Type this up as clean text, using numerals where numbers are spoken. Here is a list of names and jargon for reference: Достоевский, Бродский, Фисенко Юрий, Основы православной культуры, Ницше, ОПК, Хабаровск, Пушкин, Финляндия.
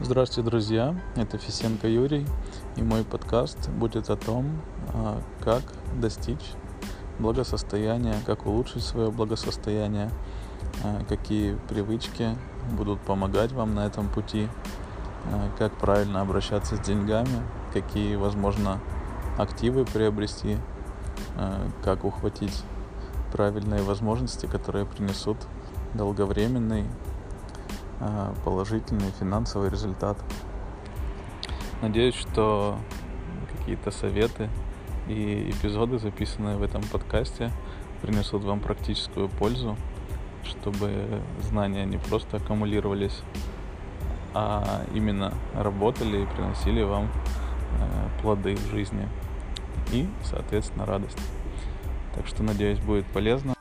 Здравствуйте, друзья! Это Фисенко Юрий, и мой подкаст будет о том, как достичь благосостояния, как улучшить свое благосостояние, какие привычки будут помогать вам на этом пути, как правильно обращаться с деньгами, какие, возможно, активы приобрести, как ухватить правильные возможности, которые принесут долговременный положительный финансовый результат. Надеюсь, что какие-то советы и эпизоды, записанные в этом подкасте, принесут вам практическую пользу, чтобы знания не просто аккумулировались, а именно работали и приносили вам плоды в жизни и, соответственно, радость. Так что, надеюсь, будет полезно.